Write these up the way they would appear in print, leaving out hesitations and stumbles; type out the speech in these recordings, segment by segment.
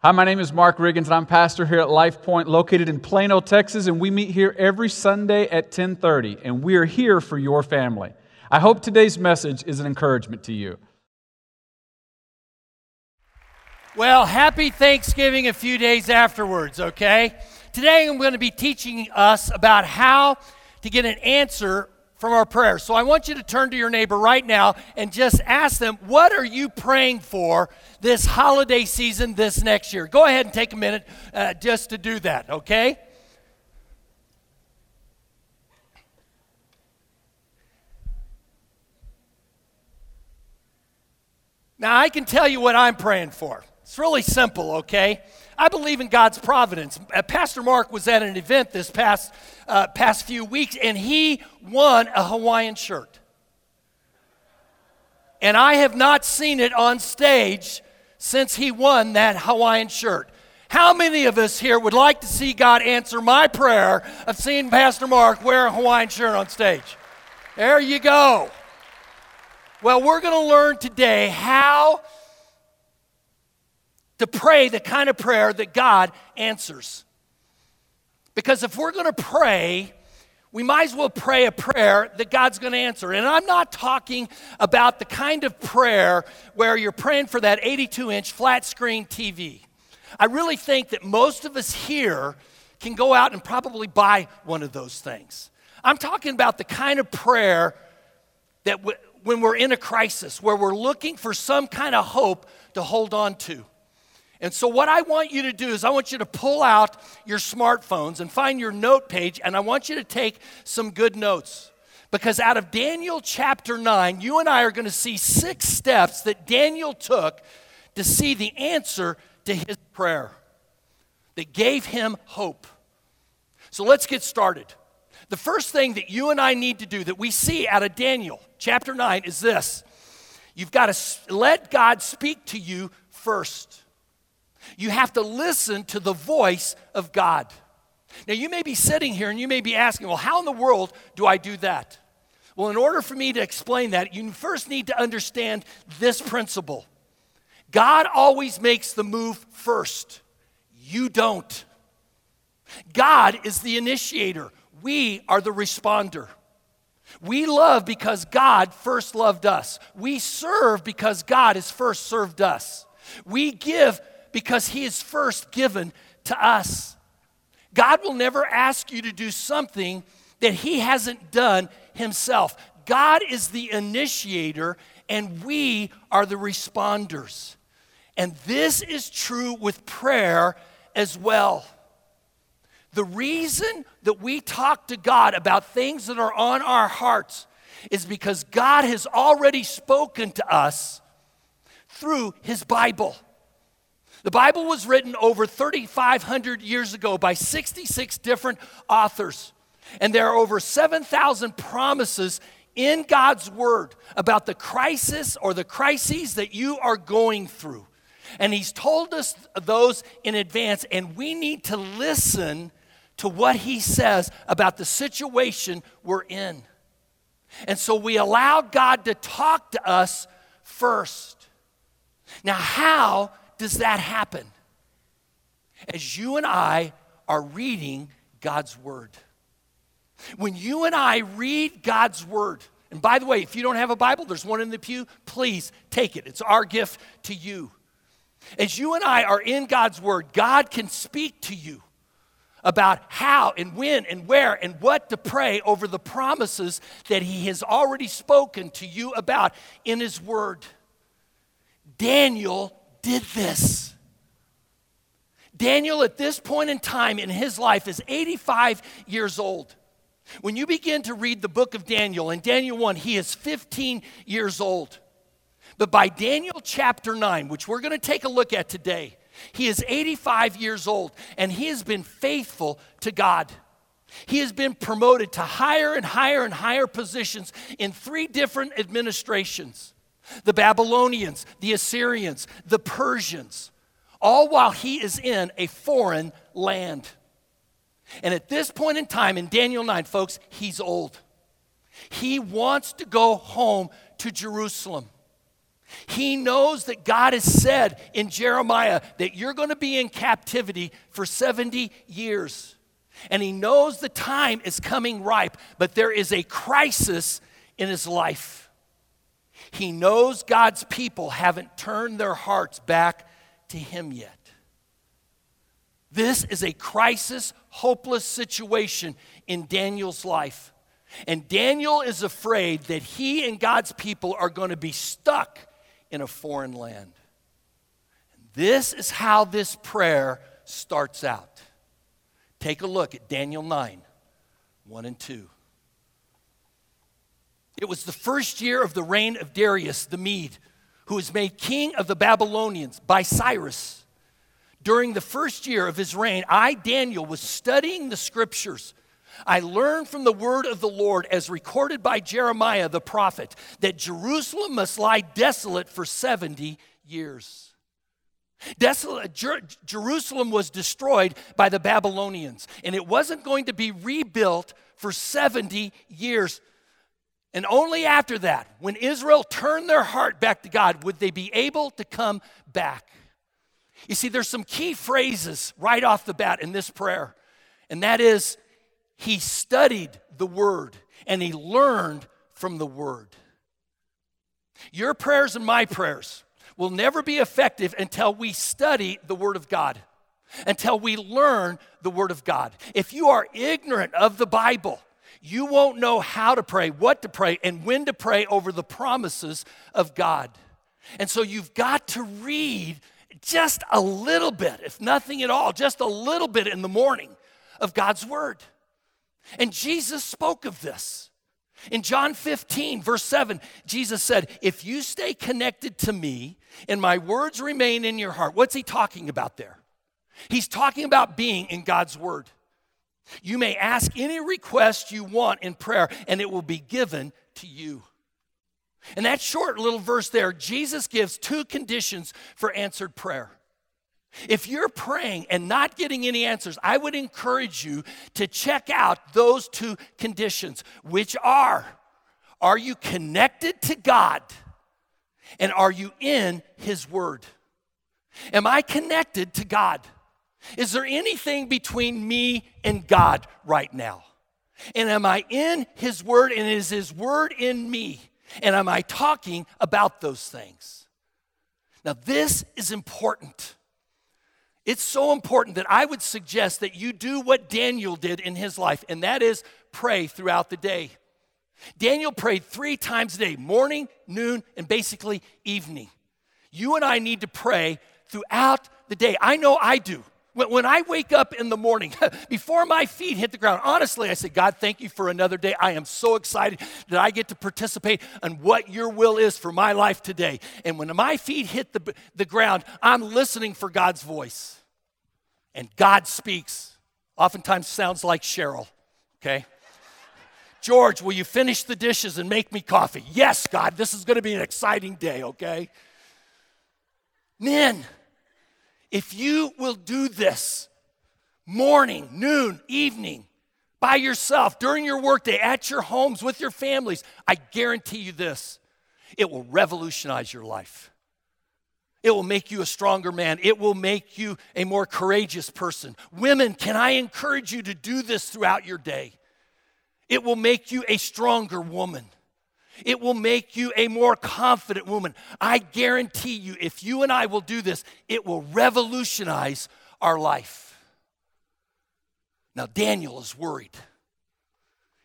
Hi, my name is Mark Riggins, and I'm pastor here at Life Point, located in Plano, Texas, and we meet here every Sunday at 10:30, and we are here for your family. I hope today's message is an encouragement to you. Well, happy Thanksgiving a few days afterwards, okay? Today I'm going to be teaching us about how to get an answer from our prayers. So I want you to turn to your neighbor right now and just ask them, what are you praying for this holiday season this next year? Go ahead and take a minute just to do that, okay? Now, I can tell you what I'm praying for. It's really simple, okay? I believe in God's providence. Pastor Mark was at an event this past few weeks, and he won a Hawaiian shirt. And I have not seen it on stage since he won that Hawaiian shirt. How many of us here would like to see God answer my prayer of seeing Pastor Mark wear a Hawaiian shirt on stage? There you go. Well, we're going to learn today how to pray the kind of prayer that God answers. Because if we're going to pray, we might as well pray a prayer that God's going to answer. And I'm not talking about the kind of prayer where you're praying for that 82-inch flat-screen TV. I really think that most of us here can go out and probably buy one of those things. I'm talking about the kind of prayer that when we're in a crisis, where we're looking for some kind of hope to hold on to. And so what I want you to do is I want you to pull out your smartphones and find your note page, and I want you to take some good notes. Because out of Daniel chapter 9, you and I are going to see 6 steps that Daniel took to see the answer to his prayer that gave him hope. So let's get started. The first thing that you and I need to do that we see out of Daniel chapter 9 is this. You've got to let God speak to you first. You have to listen to the voice of God. Now, you may be sitting here and you may be asking, well, how in the world do I do that? Well, in order for me to explain that, you first need to understand this principle. God always makes the move first. You don't. God is the initiator. We are the responder. We love because God first loved us. We serve because God has first served us. We give because He is first given to us. God will never ask you to do something that He hasn't done Himself. God is the initiator, and we are the responders. And this is true with prayer as well. The reason that we talk to God about things that are on our hearts is because God has already spoken to us through His Bible. The Bible was written over 3,500 years ago by 66 different authors. And there are over 7,000 promises in God's Word about the crisis or the crises that you are going through. And He's told us those in advance, and we need to listen to what He says about the situation we're in. And so we allow God to talk to us first. Now, how does that happen? As you and I are reading God's Word. When you and I read God's Word, and by the way, if you don't have a Bible, there's one in the pew, please take it. It's our gift to you. As you and I are in God's Word, God can speak to you about how and when and where and what to pray over the promises that He has already spoken to you about in His Word. Daniel did this. Daniel, at this point in time in his life, is 85 years old. When you begin to read the book of Daniel, in Daniel 1, he is 15 years old. But by Daniel chapter 9, which we're going to take a look at today, he is 85 years old, and he has been faithful to God. He has been promoted to higher and higher and higher positions in 3 different administrations. The Babylonians, the Assyrians, the Persians, all while he is in a foreign land. And at this point in time, in Daniel 9, folks, he's old. He wants to go home to Jerusalem. He knows that God has said in Jeremiah that you're going to be in captivity for 70 years. And he knows the time is coming ripe, but there is a crisis in his life. He knows God's people haven't turned their hearts back to him yet. This is a crisis, hopeless situation in Daniel's life. And Daniel is afraid that he and God's people are going to be stuck in a foreign land. This is how this prayer starts out. Take a look at Daniel 9, 1 and 2. It was the first year of the reign of Darius the Mede, who was made king of the Babylonians by Cyrus. During the first year of his reign, I, Daniel, was studying the scriptures. I learned from the word of the Lord, as recorded by Jeremiah the prophet, that Jerusalem must lie desolate for 70 years. Jerusalem was destroyed by the Babylonians, and it wasn't going to be rebuilt for 70 years. And only after that, when Israel turned their heart back to God, would they be able to come back. You see, there's some key phrases right off the bat in this prayer, and that is, he studied the word and he learned from the word. Your prayers and my prayers will never be effective until we study the word of God, until we learn the word of God. If you are ignorant of the Bible, you won't know how to pray, what to pray, and when to pray over the promises of God. And so you've got to read just a little bit, if nothing at all, just a little bit in the morning of God's word. And Jesus spoke of this. In John 15, verse 7, Jesus said, if you stay connected to me and my words remain in your heart. What's he talking about there? He's talking about being in God's word. You may ask any request you want in prayer and it will be given to you. And that short little verse there, Jesus gives two conditions for answered prayer. If you're praying and not getting any answers, I would encourage you to check out those two conditions, which are you connected to God? And are you in His Word? Am I connected to God? Is there anything between me and God right now? And am I in His Word, and is His Word in me? And am I talking about those things? Now, this is important. It's so important that I would suggest that you do what Daniel did in his life, and that is pray throughout the day. Daniel prayed 3 times a day, morning, noon, and basically evening. You and I need to pray throughout the day. I know I do. When I wake up in the morning, before my feet hit the ground, honestly, I say, God, thank you for another day. I am so excited that I get to participate in what your will is for my life today. And when my feet hit the ground, I'm listening for God's voice. And God speaks. Oftentimes sounds like Cheryl, okay? George, will you finish the dishes and make me coffee? Yes, God, this is going to be an exciting day, okay? Men, if you will do this morning, noon, evening, by yourself, during your workday, at your homes, with your families, I guarantee you this, it will revolutionize your life. It will make you a stronger man. It will make you a more courageous person. Women, can I encourage you to do this throughout your day? It will make you a stronger woman. It will make you a more confident woman. I guarantee you, if you and I will do this, it will revolutionize our life. Now, Daniel is worried.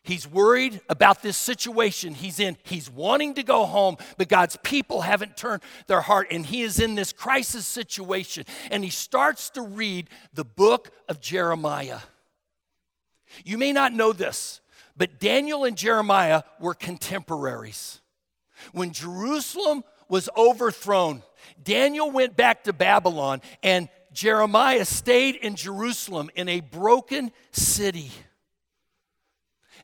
He's worried about this situation he's in. He's wanting to go home, but God's people haven't turned their heart, and he is in this crisis situation. And he starts to read the book of Jeremiah. You may not know this, but Daniel and Jeremiah were contemporaries. When Jerusalem was overthrown, Daniel went back to Babylon, and Jeremiah stayed in Jerusalem in a broken city.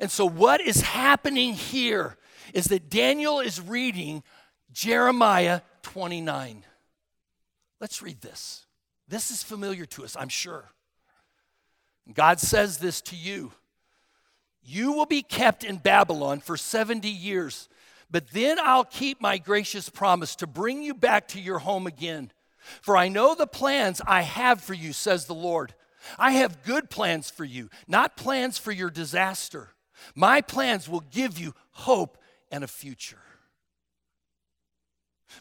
And so what is happening here is that Daniel is reading Jeremiah 29. Let's read this. This is familiar to us, I'm sure. God says this to you. You will be kept in Babylon for 70 years, But then I'll keep my gracious promise to bring you back to your home again. For I know the plans I have for you, says the Lord. I have good plans for you, not plans for your disaster. My plans will give you hope and a future.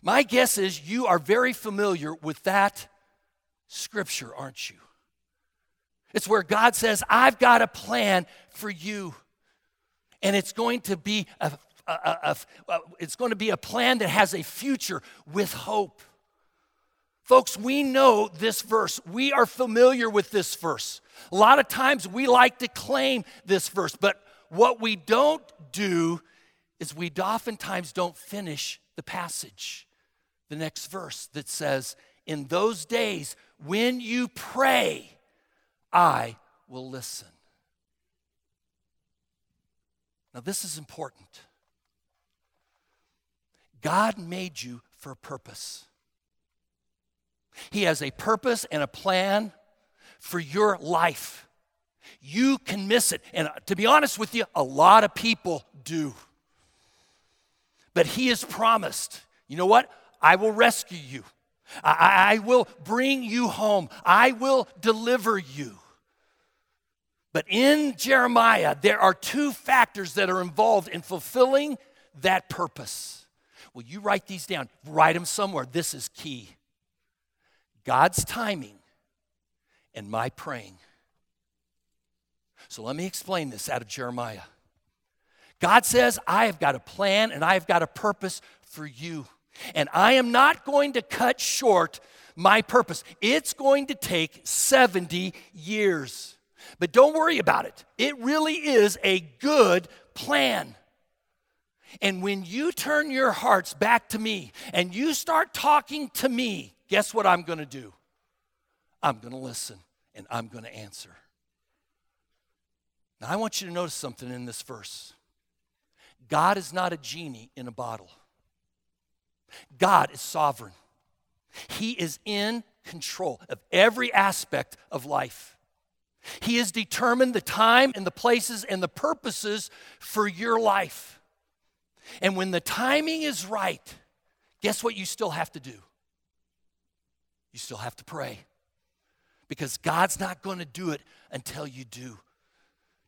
My guess is you are very familiar with that scripture, aren't you? It's where God says, I've got a plan for you. And it's going to be a plan that has a future with hope. Folks, we know this verse. We are familiar with this verse. A lot of times we like to claim this verse, but what we don't do is we oftentimes don't finish the passage, the next verse that says, in those days when you pray, I will listen. Now, this is important. God made you for a purpose. He has a purpose and a plan for your life. You can miss it. And to be honest with you, a lot of people do. But he has promised, you know what? I will rescue you. I will bring you home. I will deliver you. But in Jeremiah, there are two factors that are involved in fulfilling that purpose. Well, you write these down. Write them somewhere. This is key. God's timing and my praying. So let me explain this out of Jeremiah. God says, I have got a plan and I have got a purpose for you. And I am not going to cut short my purpose. It's going to take 70 years. But don't worry about it. It really is a good plan. And when you turn your hearts back to me and you start talking to me, guess what I'm going to do? I'm going to listen and I'm going to answer. Now, I want you to notice something in this verse. God is not a genie in a bottle. God is sovereign. He is in control of every aspect of life. He has determined the time and the places and the purposes for your life. And when the timing is right, guess what you still have to do? You still have to pray, because God's not going to do it until you do.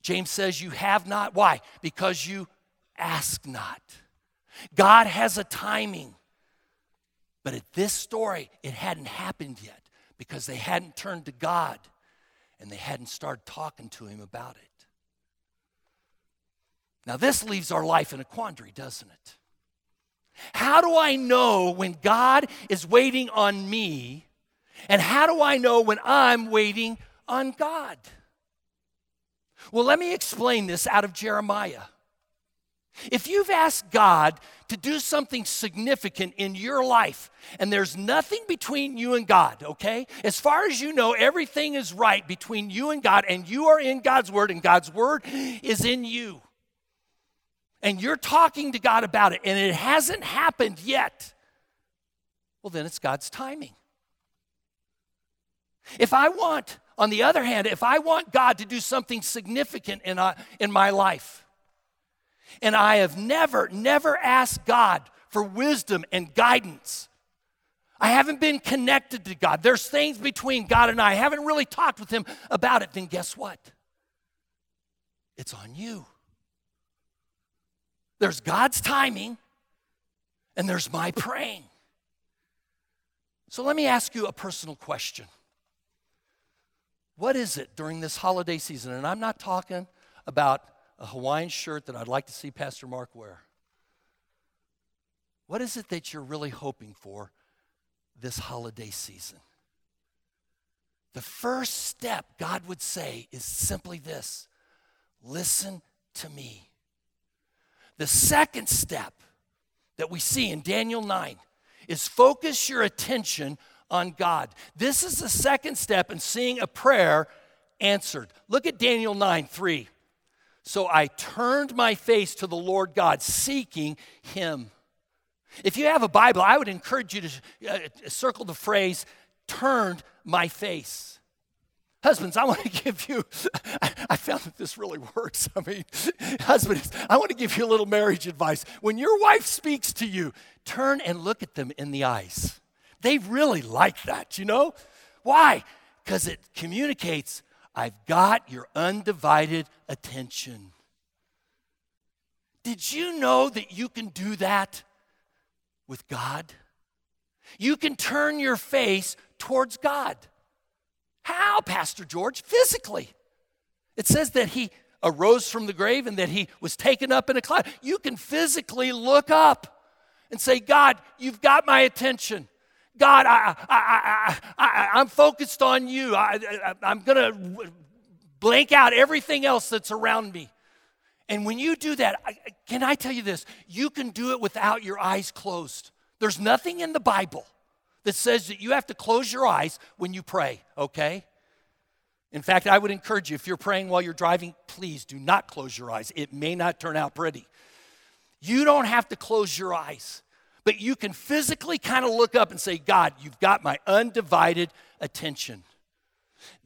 James says you have not. Why? Because you ask not. God has a timing. But at this story, it hadn't happened yet because they hadn't turned to God and they hadn't started talking to him about it. Now, this leaves our life in a quandary, doesn't it? How do I know when God is waiting on me, and how do I know when I'm waiting on God? Well, let me explain this out of Jeremiah. If you've asked God to do something significant in your life, and there's nothing between you and God, okay? As far as you know, everything is right between you and God, and you are in God's Word, and God's Word is in you. And you're talking to God about it, and it hasn't happened yet. Well, then it's God's timing. On the other hand, if I want God to do something significant in my life, and I have never asked God for wisdom and guidance. I haven't been connected to God. There's things between God and I. I haven't really talked with him about it. Then guess what? It's on you. There's God's timing, and there's my praying. So let me ask you a personal question. What is it during this holiday season? And I'm not talking about a Hawaiian shirt that I'd like to see Pastor Mark wear. What is it that you're really hoping for this holiday season? The first step God would say is simply this: listen to me. The second step that we see in Daniel 9 is focus your attention on God. This is the second step in seeing a prayer answered. Look at Daniel 9:3. So I turned my face to the Lord God, seeking him. If you have a Bible, I would encourage you to circle the phrase, turned my face. Husbands, I want to give you, I found that this really works. I mean, husbands, I want to give you a little marriage advice. When your wife speaks to you, turn and look at them in the eyes. They really like that, you know? Why? Because it communicates, I've got your undivided attention. Did you know that you can do that with God? You can turn your face towards God. How, Pastor George? Physically. It says that he arose from the grave and that he was taken up in a cloud. You can physically look up and say, God, you've got my attention. God, I'm focused on you. I'm going to blank out everything else that's around me. And when you do that, can I tell you this? You can do it without your eyes closed. There's nothing in the Bible that says that you have to close your eyes when you pray, okay? In fact, I would encourage you, if you're praying while you're driving, please do not close your eyes. It may not turn out pretty. You don't have to close your eyes, but you can physically kind of look up and say, God, you've got my undivided attention.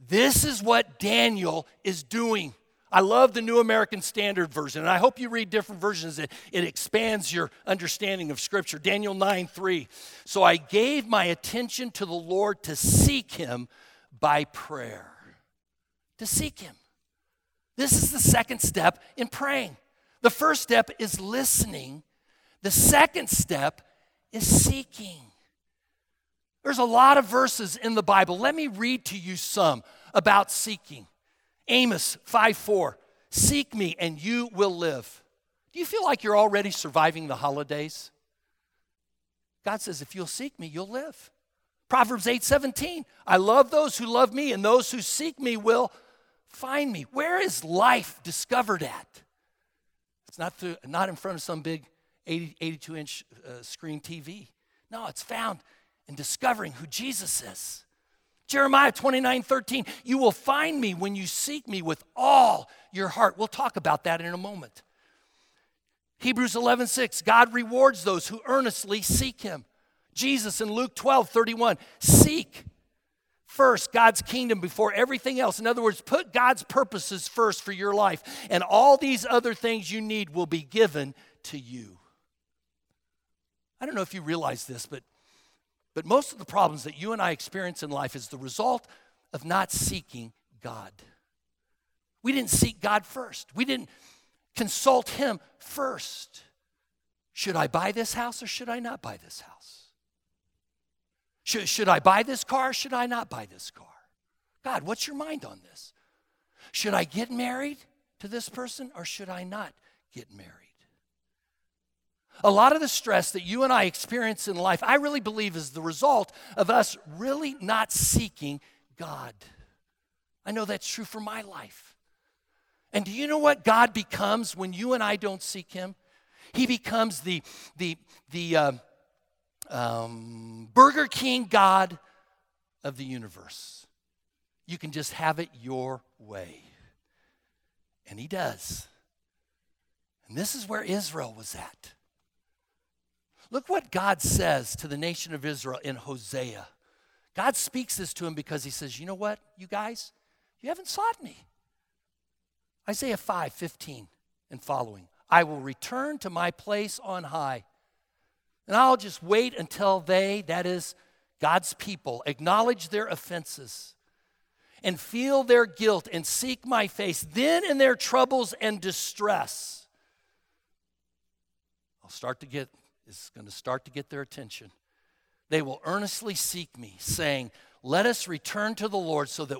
This is what Daniel is doing. I love the New American Standard Version, and I hope you read different versions. It expands your understanding of Scripture. Daniel 9:3. So I gave my attention to the Lord to seek him by prayer. To seek him. This is the second step in praying. The first step is listening. The second step is seeking. There's a lot of verses in the Bible. Let me read to you some about seeking. Amos 5:4, seek me and you will live. Do you feel like you're already surviving the holidays? God says, if you'll seek me, you'll live. Proverbs 8:17, I love those who love me and those who seek me will find me. Where is life discovered at? It's not in front of some big 82-inch screen TV. No, it's found in discovering who Jesus is. Jeremiah 29:13, you will find me when you seek me with all your heart. We'll talk about that in a moment. Hebrews 11:6, God rewards those who earnestly seek him. Jesus in Luke 12:31, seek first God's kingdom before everything else. In other words, put God's purposes first for your life, and all these other things you need will be given to you. I don't know if you realize this, but most of the problems that you and I experience in life is the result of not seeking God. We didn't seek God first. We didn't consult him first. Should I buy this house or should I not buy this house? Should I buy this car or should I not buy this car? God, what's your mind on this? Should I get married to this person or should I not get married? A lot of the stress that you and I experience in life, I really believe, is the result of us really not seeking God. I know that's true for my life. And do you know what God becomes when you and I don't seek him? He becomes the Burger King God of the universe. You can just have it your way. And he does. And this is where Israel was at. Look what God says to the nation of Israel in Hosea. God speaks this to him because he says, you know what, you guys? You haven't sought me. Isaiah 5:15 and following. I will return to my place on high, and I'll just wait until they, that is God's people, acknowledge their offenses and feel their guilt and seek my face. Then in their troubles and distress, it's going to start to get their attention. They will earnestly seek me, saying, let us return to the Lord so that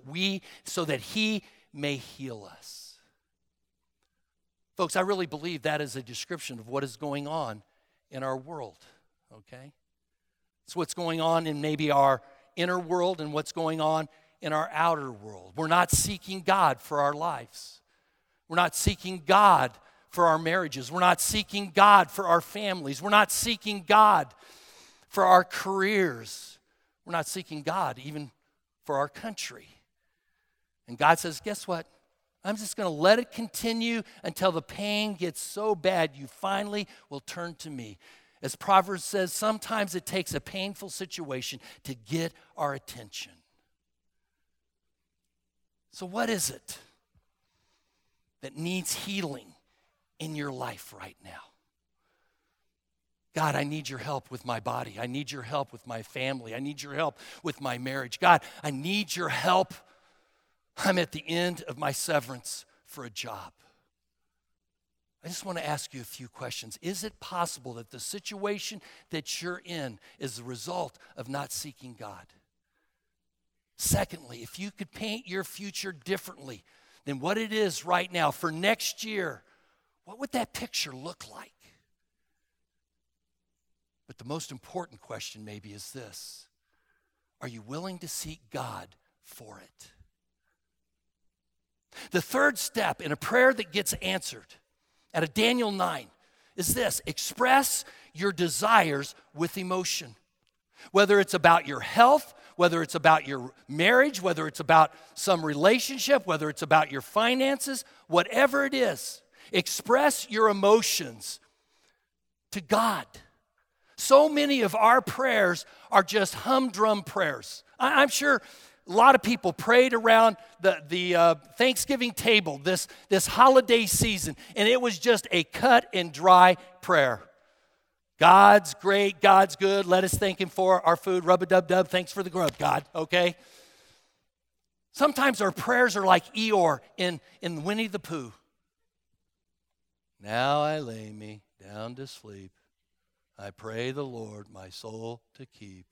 he may heal us. Folks, I really believe that is a description of what is going on in our world, okay? It's what's going on in maybe our inner world and what's going on in our outer world. We're not seeking God for our lives. We're not seeking God for our marriages. We're not seeking God for our families. We're not seeking God for our careers. We're not seeking God even for our country. And God says, guess what? I'm just going to let it continue until the pain gets so bad you finally will turn to me. As Proverbs says, sometimes it takes a painful situation to get our attention. So what is it that needs healing in your life right now? God, I need your help with my body. I need your help with my family. I need your help with my marriage. God, I need your help. I'm at the end of my severance for a job. I just want to ask you a few questions. Is it possible that the situation that you're in is the result of not seeking God? Secondly, if you could paint your future differently than what it is right now for next year, what would that picture look like? But the most important question maybe is this: are you willing to seek God for it? The third step in a prayer that gets answered out of Daniel 9 is this: express your desires with emotion. Whether it's about your health, whether it's about your marriage, whether it's about some relationship, whether it's about your finances, whatever it is, express your emotions to God. So many of our prayers are just humdrum prayers. I'm sure a lot of people prayed around the Thanksgiving table this holiday season, and it was just a cut and dry prayer. God's great, God's good, let us thank him for our food, rub-a-dub-dub, thanks for the grub, God, okay? Sometimes our prayers are like Eeyore in Winnie the Pooh. Now I lay me down to sleep. I pray the Lord my soul to keep.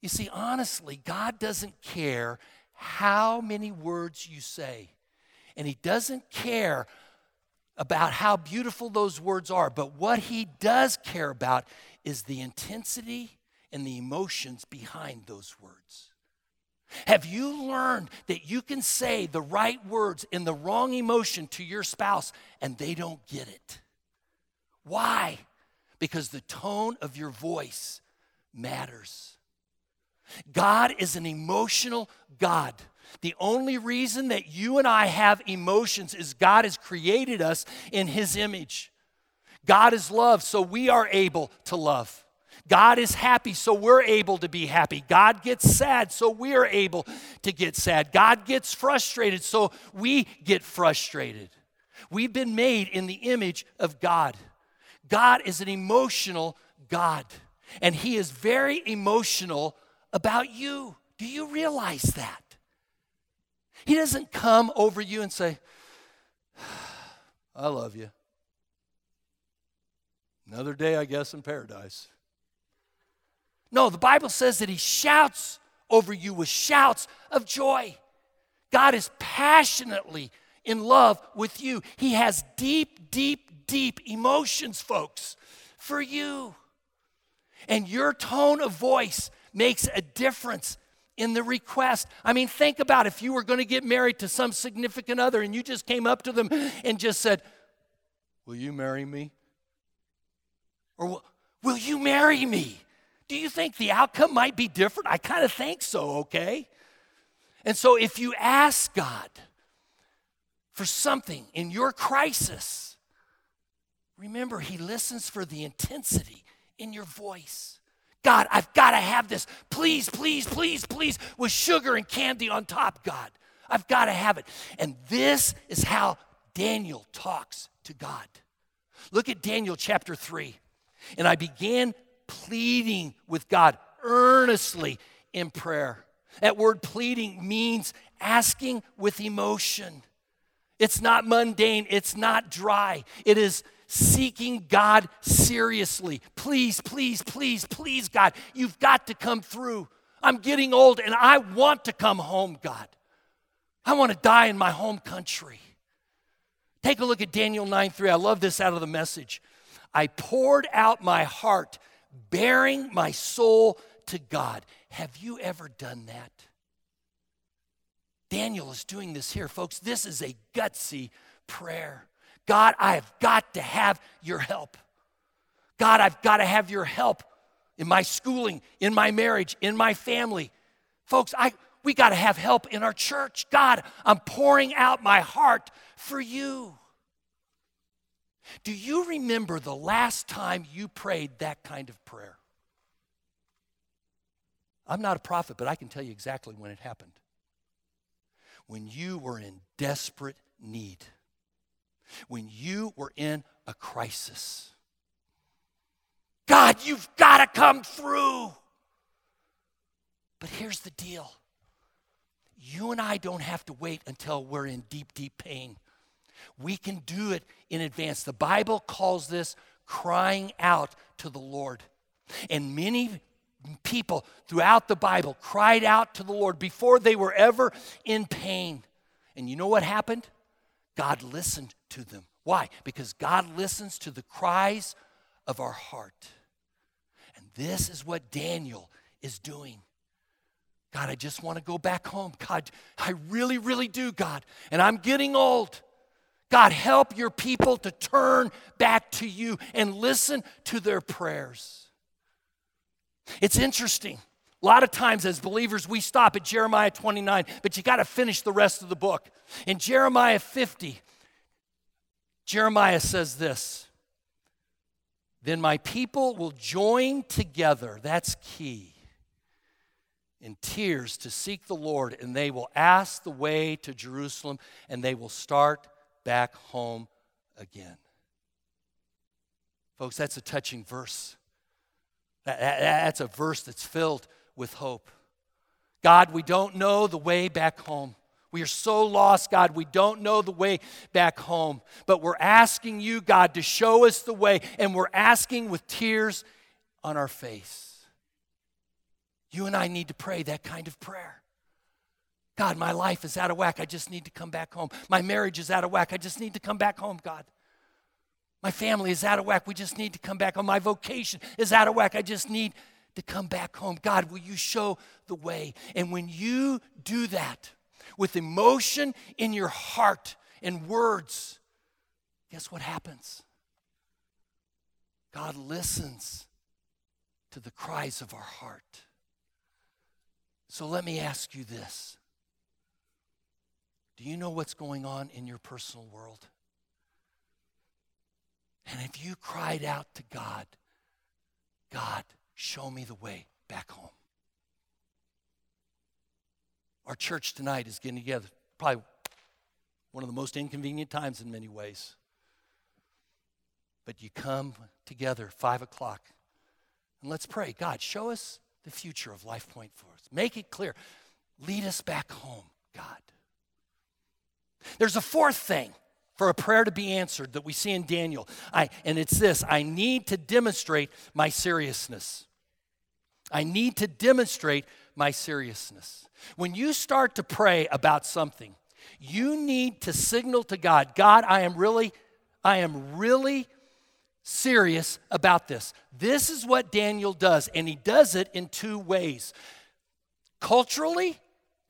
You see, honestly, God doesn't care how many words you say, and he doesn't care about how beautiful those words are, but what he does care about is the intensity and the emotions behind those words. Have you learned that you can say the right words in the wrong emotion to your spouse and they don't get it? Why? Because the tone of your voice matters. God is an emotional God. The only reason that you and I have emotions is God has created us in his image. God is love, so we are able to love. God is happy, so we're able to be happy. God gets sad, so we're able to get sad. God gets frustrated, so we get frustrated. We've been made in the image of God. God is an emotional God, and he is very emotional about you. Do you realize that? He doesn't come over you and say, I love you. Another day, I guess, in paradise. No, the Bible says that he shouts over you with shouts of joy. God is passionately in love with you. He has deep, deep, deep emotions, folks, for you. And your tone of voice makes a difference in the request. I mean, think about if you were going to get married to some significant other and you just came up to them and just said, will you marry me? Or will you marry me? Do you think the outcome might be different? I kind of think so, okay? And so if you ask God for something in your crisis, remember, he listens for the intensity in your voice. God, I've got to have this. Please, please, please, please, with sugar and candy on top, God. I've got to have it. And this is how Daniel talks to God. Look at Daniel chapter 3. And I began pleading with God earnestly in prayer. That word pleading means asking with emotion. It's not mundane. It's not dry. It is seeking God seriously. Please, please, please, please, God, you've got to come through. I'm getting old and I want to come home, God. I want to die in my home country. Take a look at Daniel 9:3. I love this out of the Message. I poured out my heart, bearing my soul to God. Have you ever done that? Daniel is doing this here, folks. This is a gutsy prayer. God, I have got to have your help. God, I've got to have your help in my schooling, in my marriage, in my family. Folks, we got to have help in our church. God, I'm pouring out my heart for you. Do you remember the last time you prayed that kind of prayer? I'm not a prophet, but I can tell you exactly when it happened. when you were in desperate need, when you were in a crisis. God, you've got to come through. But here's the deal. You and I don't have to wait until we're in deep, deep pain. We can do it in advance. The Bible calls this crying out to the Lord. And many people throughout the Bible cried out to the Lord before they were ever in pain. And you know what happened? God listened to them. Why? Because God listens to the cries of our heart. And this is what Daniel is doing. God, I just want to go back home. God, I really, really do, God. And I'm getting old. God, help your people to turn back to you and listen to their prayers. It's interesting. A lot of times as believers, we stop at Jeremiah 29, but you got to finish the rest of the book. In Jeremiah 50, Jeremiah says this, "Then my people will join together," that's key, "in tears to seek the Lord, and they will ask the way to Jerusalem, and they will start back home again." Folks, that's a touching verse. That's a verse that's filled with hope. God, we don't know the way back home. We are so lost, God, we don't know the way back home. But we're asking you, God, to show us the way, and we're asking with tears on our face. You and I need to pray that kind of prayer. God, my life is out of whack. I just need to come back home. My marriage is out of whack. I just need to come back home, God. My family is out of whack. We just need to come back home. My vocation is out of whack. I just need to come back home. God, will you show the way? And when you do that, with emotion in your heart and words, guess what happens? God listens to the cries of our heart. So let me ask you this. Do you know what's going on in your personal world? And have you cried out to God, God, show me the way back home? Our church tonight is getting together, probably one of the most inconvenient times in many ways. But you come together, 5 o'clock, and let's pray. God, show us the future of Life Point for us. Make it clear. Lead us back home, God. There's a fourth thing for a prayer to be answered that we see in Daniel, and it's this. I need to demonstrate my seriousness. I need to demonstrate my seriousness. When you start to pray about something, you need to signal to God, God, I am really serious about this. This is what Daniel does, and he does it in two ways, culturally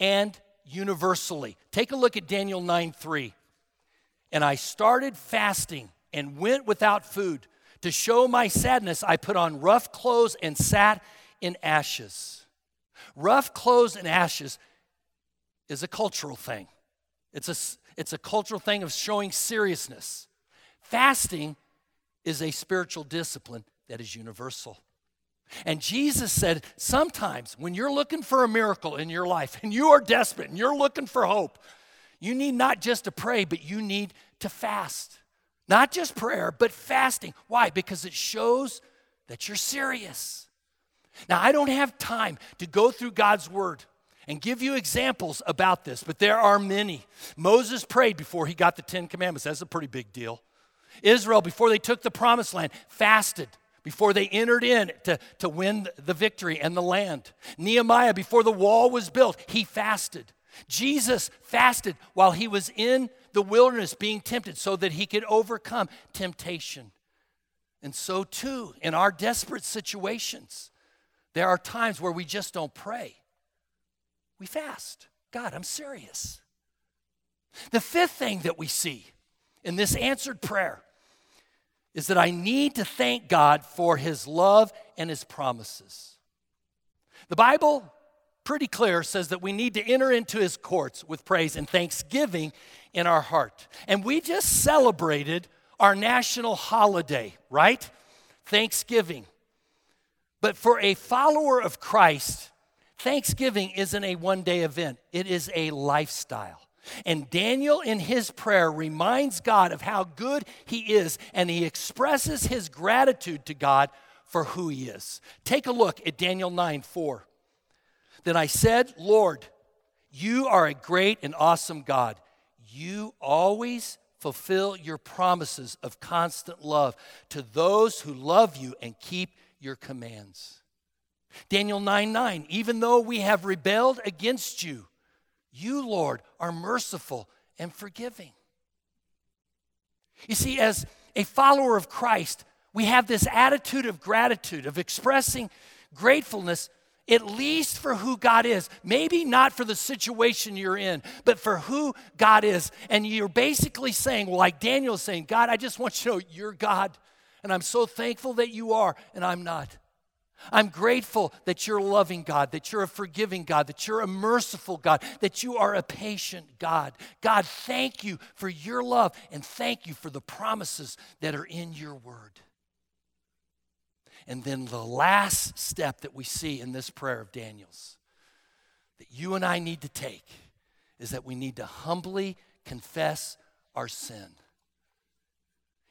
and universally. Take a look at Daniel 9:3. "And I started fasting and went without food. To show my sadness, I put on rough clothes and sat in ashes." Rough clothes and ashes is a cultural thing. It's a cultural thing of showing seriousness. Fasting is a spiritual discipline that is universal. And Jesus said, sometimes when you're looking for a miracle in your life and you are desperate and you're looking for hope, you need not just to pray, but you need to fast. Not just prayer, but fasting. Why? Because it shows that you're serious. Now, I don't have time to go through God's word and give you examples about this, but there are many. Moses prayed before he got the 10 Commandments. That's a pretty big deal. Israel, before they took the promised land, fasted before they entered in to win the victory and the land. Nehemiah, before the wall was built, he fasted. Jesus fasted while he was in the wilderness being tempted so that he could overcome temptation. And so too, in our desperate situations, there are times where we just don't pray. We fast. God, I'm serious. The fifth thing that we see in this answered prayer is that I need to thank God for his love and his promises. The Bible, pretty clear, says that we need to enter into his courts with praise and thanksgiving in our heart. And we just celebrated our national holiday, right? Thanksgiving. But for a follower of Christ, Thanksgiving isn't a one-day event. It is a lifestyle. And Daniel in his prayer reminds God of how good he is, and he expresses his gratitude to God for who he is. Take a look at Daniel 9:4. Then I said, Lord, you are a great and awesome God. You always fulfill your promises of constant love to those who love you and keep your commands. Daniel 9:9, even though we have rebelled against you, you, Lord, are merciful and forgiving. You see, as a follower of Christ, we have this attitude of gratitude, of expressing gratefulness, at least for who God is. Maybe not for the situation you're in, but for who God is. And you're basically saying, well, like Daniel is saying, God, I just want you to know you're God, and I'm so thankful that you are, and I'm not. I'm grateful that you're a loving God, that you're a forgiving God, that you're a merciful God, that you are a patient God. God, thank you for your love, and thank you for the promises that are in your word. And then the last step that we see in this prayer of Daniel's that you and I need to take is that we need to humbly confess our sin.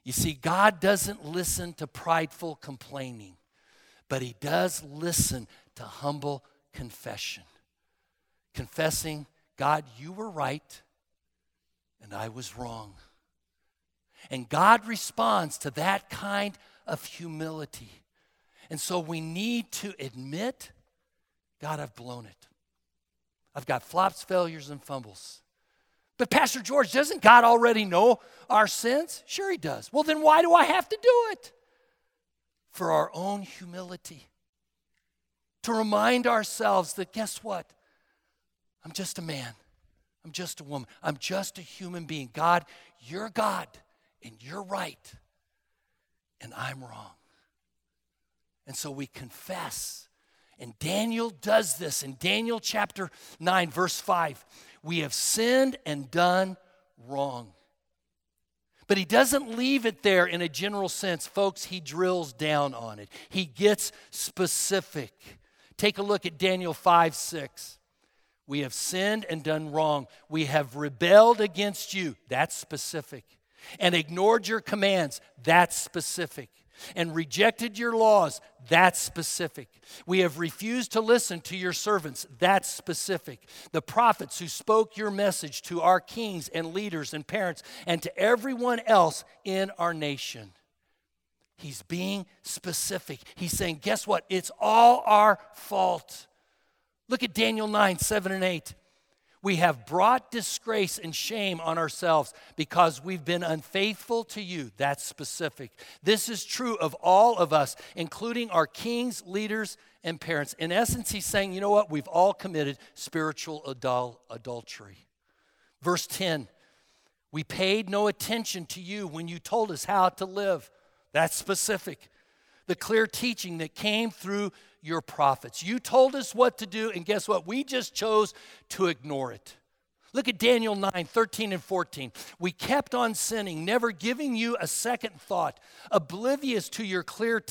You see, God doesn't listen to prideful complaining, but he does listen to humble confession. Confessing, God, you were right, and I was wrong. And God responds to that kind of humility. And so we need to admit, God, I've blown it. I've got flops, failures, and fumbles. But Pastor George, doesn't God already know our sins? Sure he does. Well, then why do I have to do it? For our own humility. To remind ourselves that, guess what? I'm just a man. I'm just a woman. I'm just a human being. God, you're God, and you're right, and I'm wrong. And so we confess. And Daniel does this in Daniel chapter 9, verse 5. We have sinned and done wrong. But he doesn't leave it there in a general sense. Folks, he drills down on it. He gets specific. Take a look at Daniel 5, 6. We have sinned and done wrong. We have rebelled against you. That's specific. And ignored your commands. That's specific. And rejected your laws, that's specific. We have refused to listen to your servants, that's specific. The prophets who spoke your message to our kings and leaders and parents and to everyone else in our nation. He's being specific. He's saying, guess what? It's all our fault. Look at Daniel 9, 7 and 8. We have brought disgrace and shame on ourselves because we've been unfaithful to you. That's specific. This is true of all of us, including our kings, leaders, and parents. In essence, he's saying, you know what? We've all committed spiritual adultery. Verse 10, we paid no attention to you when you told us how to live. That's specific. The clear teaching that came through your prophets. You told us what to do, and guess what? We just chose to ignore it. Look at Daniel 9, 13 and 14. We kept on sinning, never giving you a second thought, oblivious to your clear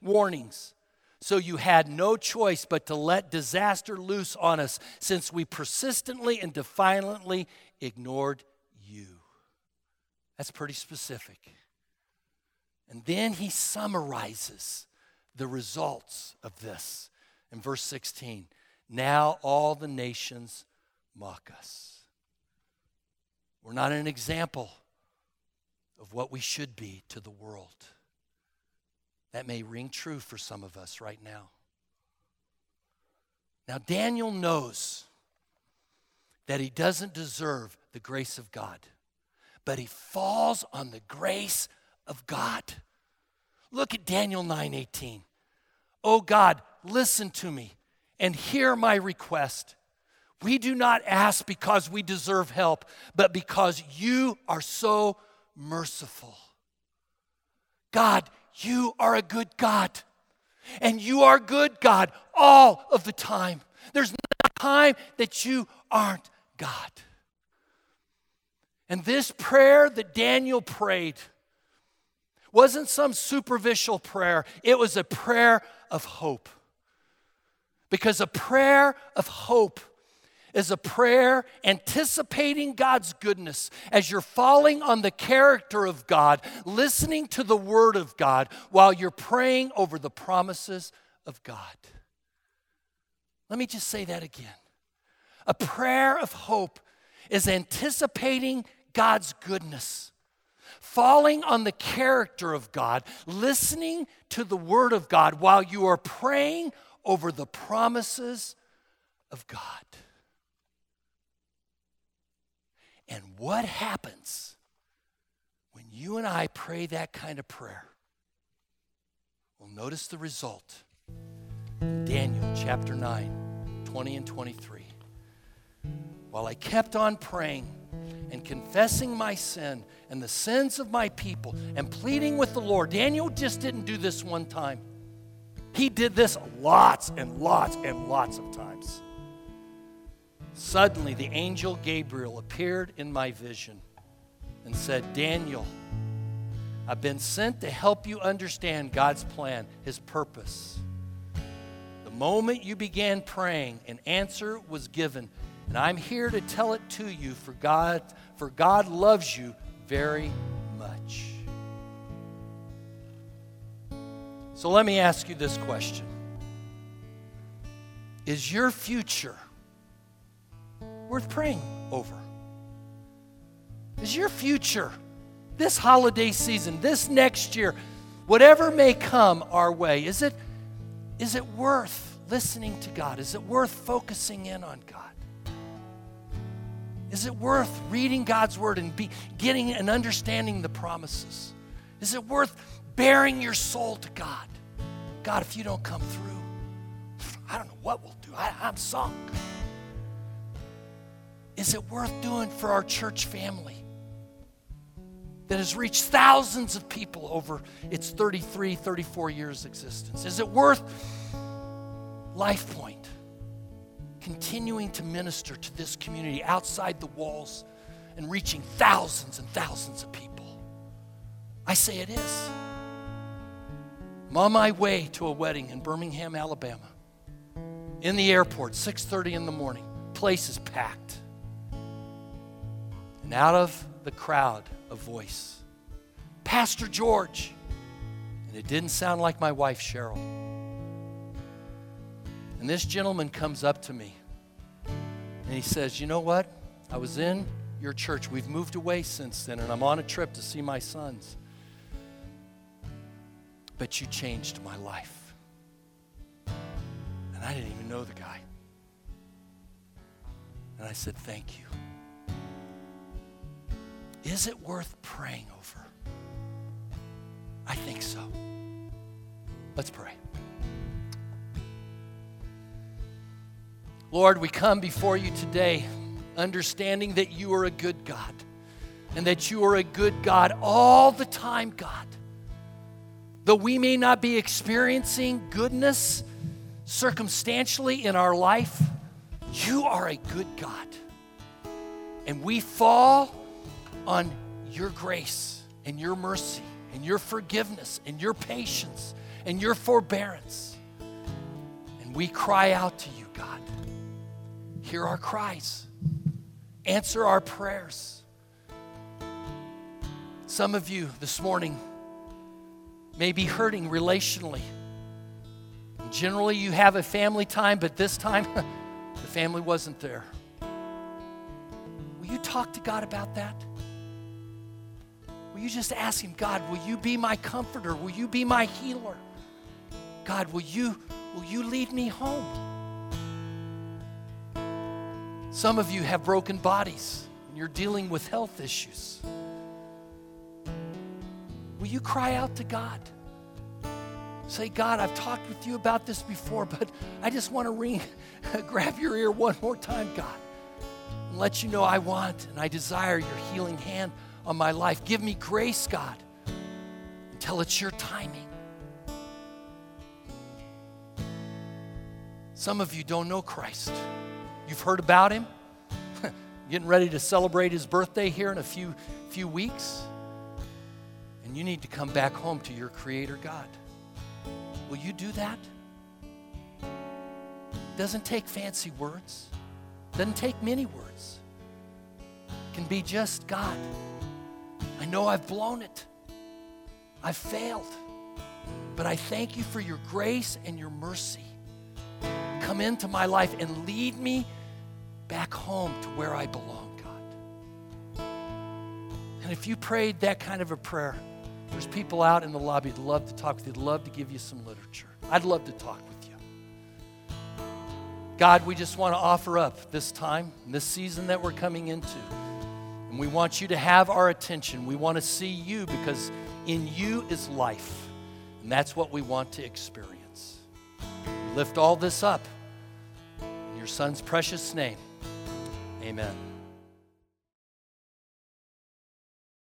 warnings. So you had no choice but to let disaster loose on us, since we persistently and defiantly ignored you. That's pretty specific. And then he summarizes the results of this. In verse 16, now all the nations mock us. We're not an example of what we should be to the world. That may ring true for some of us right now. Now Daniel knows that he doesn't deserve the grace of God, but he falls on the grace of God. Look at Daniel 9:18. Oh God, listen to me and hear my request. We do not ask because we deserve help, but because you are so merciful. God, you are a good God, and you are good, God, all of the time. There's not a time that you aren't God. And this prayer that Daniel prayed wasn't some superficial prayer. It was a prayer of hope. Because a prayer of hope is a prayer anticipating God's goodness as you're falling on the character of God, listening to the word of God while you're praying over the promises of God. Let me just say that again. A prayer of hope is anticipating God's goodness, falling on the character of God, listening to the word of God while you are praying over the promises of God. And what happens when you and I pray that kind of prayer? Well, notice the result. Daniel chapter 9, 20 and 23. While I kept on praying and confessing my sin and the sins of my people and pleading with the Lord, Daniel just didn't do this one time. He did this lots and lots and lots of times. Suddenly, the angel Gabriel appeared in my vision and said, Daniel, I've been sent to help you understand God's plan, his purpose. The moment you began praying, an answer was given, and I'm here to tell it to you, for God loves you very much. So let me ask you this question. Is your future worth praying over? Is your future, this holiday season, this next year, whatever may come our way, is it worth listening to God? Is it worth focusing in on God? Is it worth reading God's word and getting and understanding the promises? Is it worth bearing your soul to God? God, if you don't come through, I don't know what we'll do. I'm sunk. Is it worth doing for our church family that has reached thousands of people over its 33, 34 years existence? Is it worth Life Point continuing to minister to this community outside the walls and reaching thousands and thousands of people? I say it is. I'm on my way to a wedding in Birmingham, Alabama. In the airport, 6:30 in the morning. Place is packed. And out of the crowd, a voice. Pastor George. And it didn't sound like my wife, Cheryl. And this gentleman comes up to me. And he says, you know what? I was in your church. We've moved away since then. And I'm on a trip to see my sons. But you changed my life. And I didn't even know the guy. And I said, thank you. Is it worth praying over? I think so. Let's pray. Lord, we come before you today understanding that you are a good God and that you are a good God all the time, God. Though we may not be experiencing goodness circumstantially in our life, you are a good God. And we fall on your grace and your mercy and your forgiveness and your patience and your forbearance. And we cry out to you, God. Hear our cries. Answer our prayers. Some of you this morning may be hurting relationally. And generally you have a family time, but this time the family wasn't there. Will you talk to God about that? Will you just ask him, God, will you be my comforter? Will you be my healer? God, will you lead me home? Some of you have broken bodies and you're dealing with health issues. Will you cry out to God? Say, God, I've talked with you about this before, but I just want to grab your ear one more time, God, and let you know I want and I desire your healing hand on my life. Give me grace, God, until it's your timing. Some of you don't know Christ. You've heard about him. Getting ready to celebrate his birthday here in a few weeks. And you need to come back home to your Creator God. Will you do that? Doesn't take fancy words. Doesn't take many words. Can be just, God, I know I've blown it. I've failed. But I thank you for your grace and your mercy. Come into my life and lead me back home to where I belong, God. And if you prayed that kind of a prayer, there's people out in the lobby that'd love to talk with you, love to give you some literature. I'd love to talk with you. God, we just want to offer up this time, this season that we're coming into. And we want you to have our attention. We want to see you because in you is life. And that's what we want to experience. We lift all this up in your Son's precious name. Amen.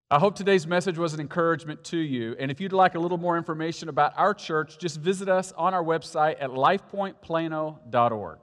I hope today's message was an encouragement to you. And if you'd like a little more information about our church, just visit us on our website at lifepointplano.org.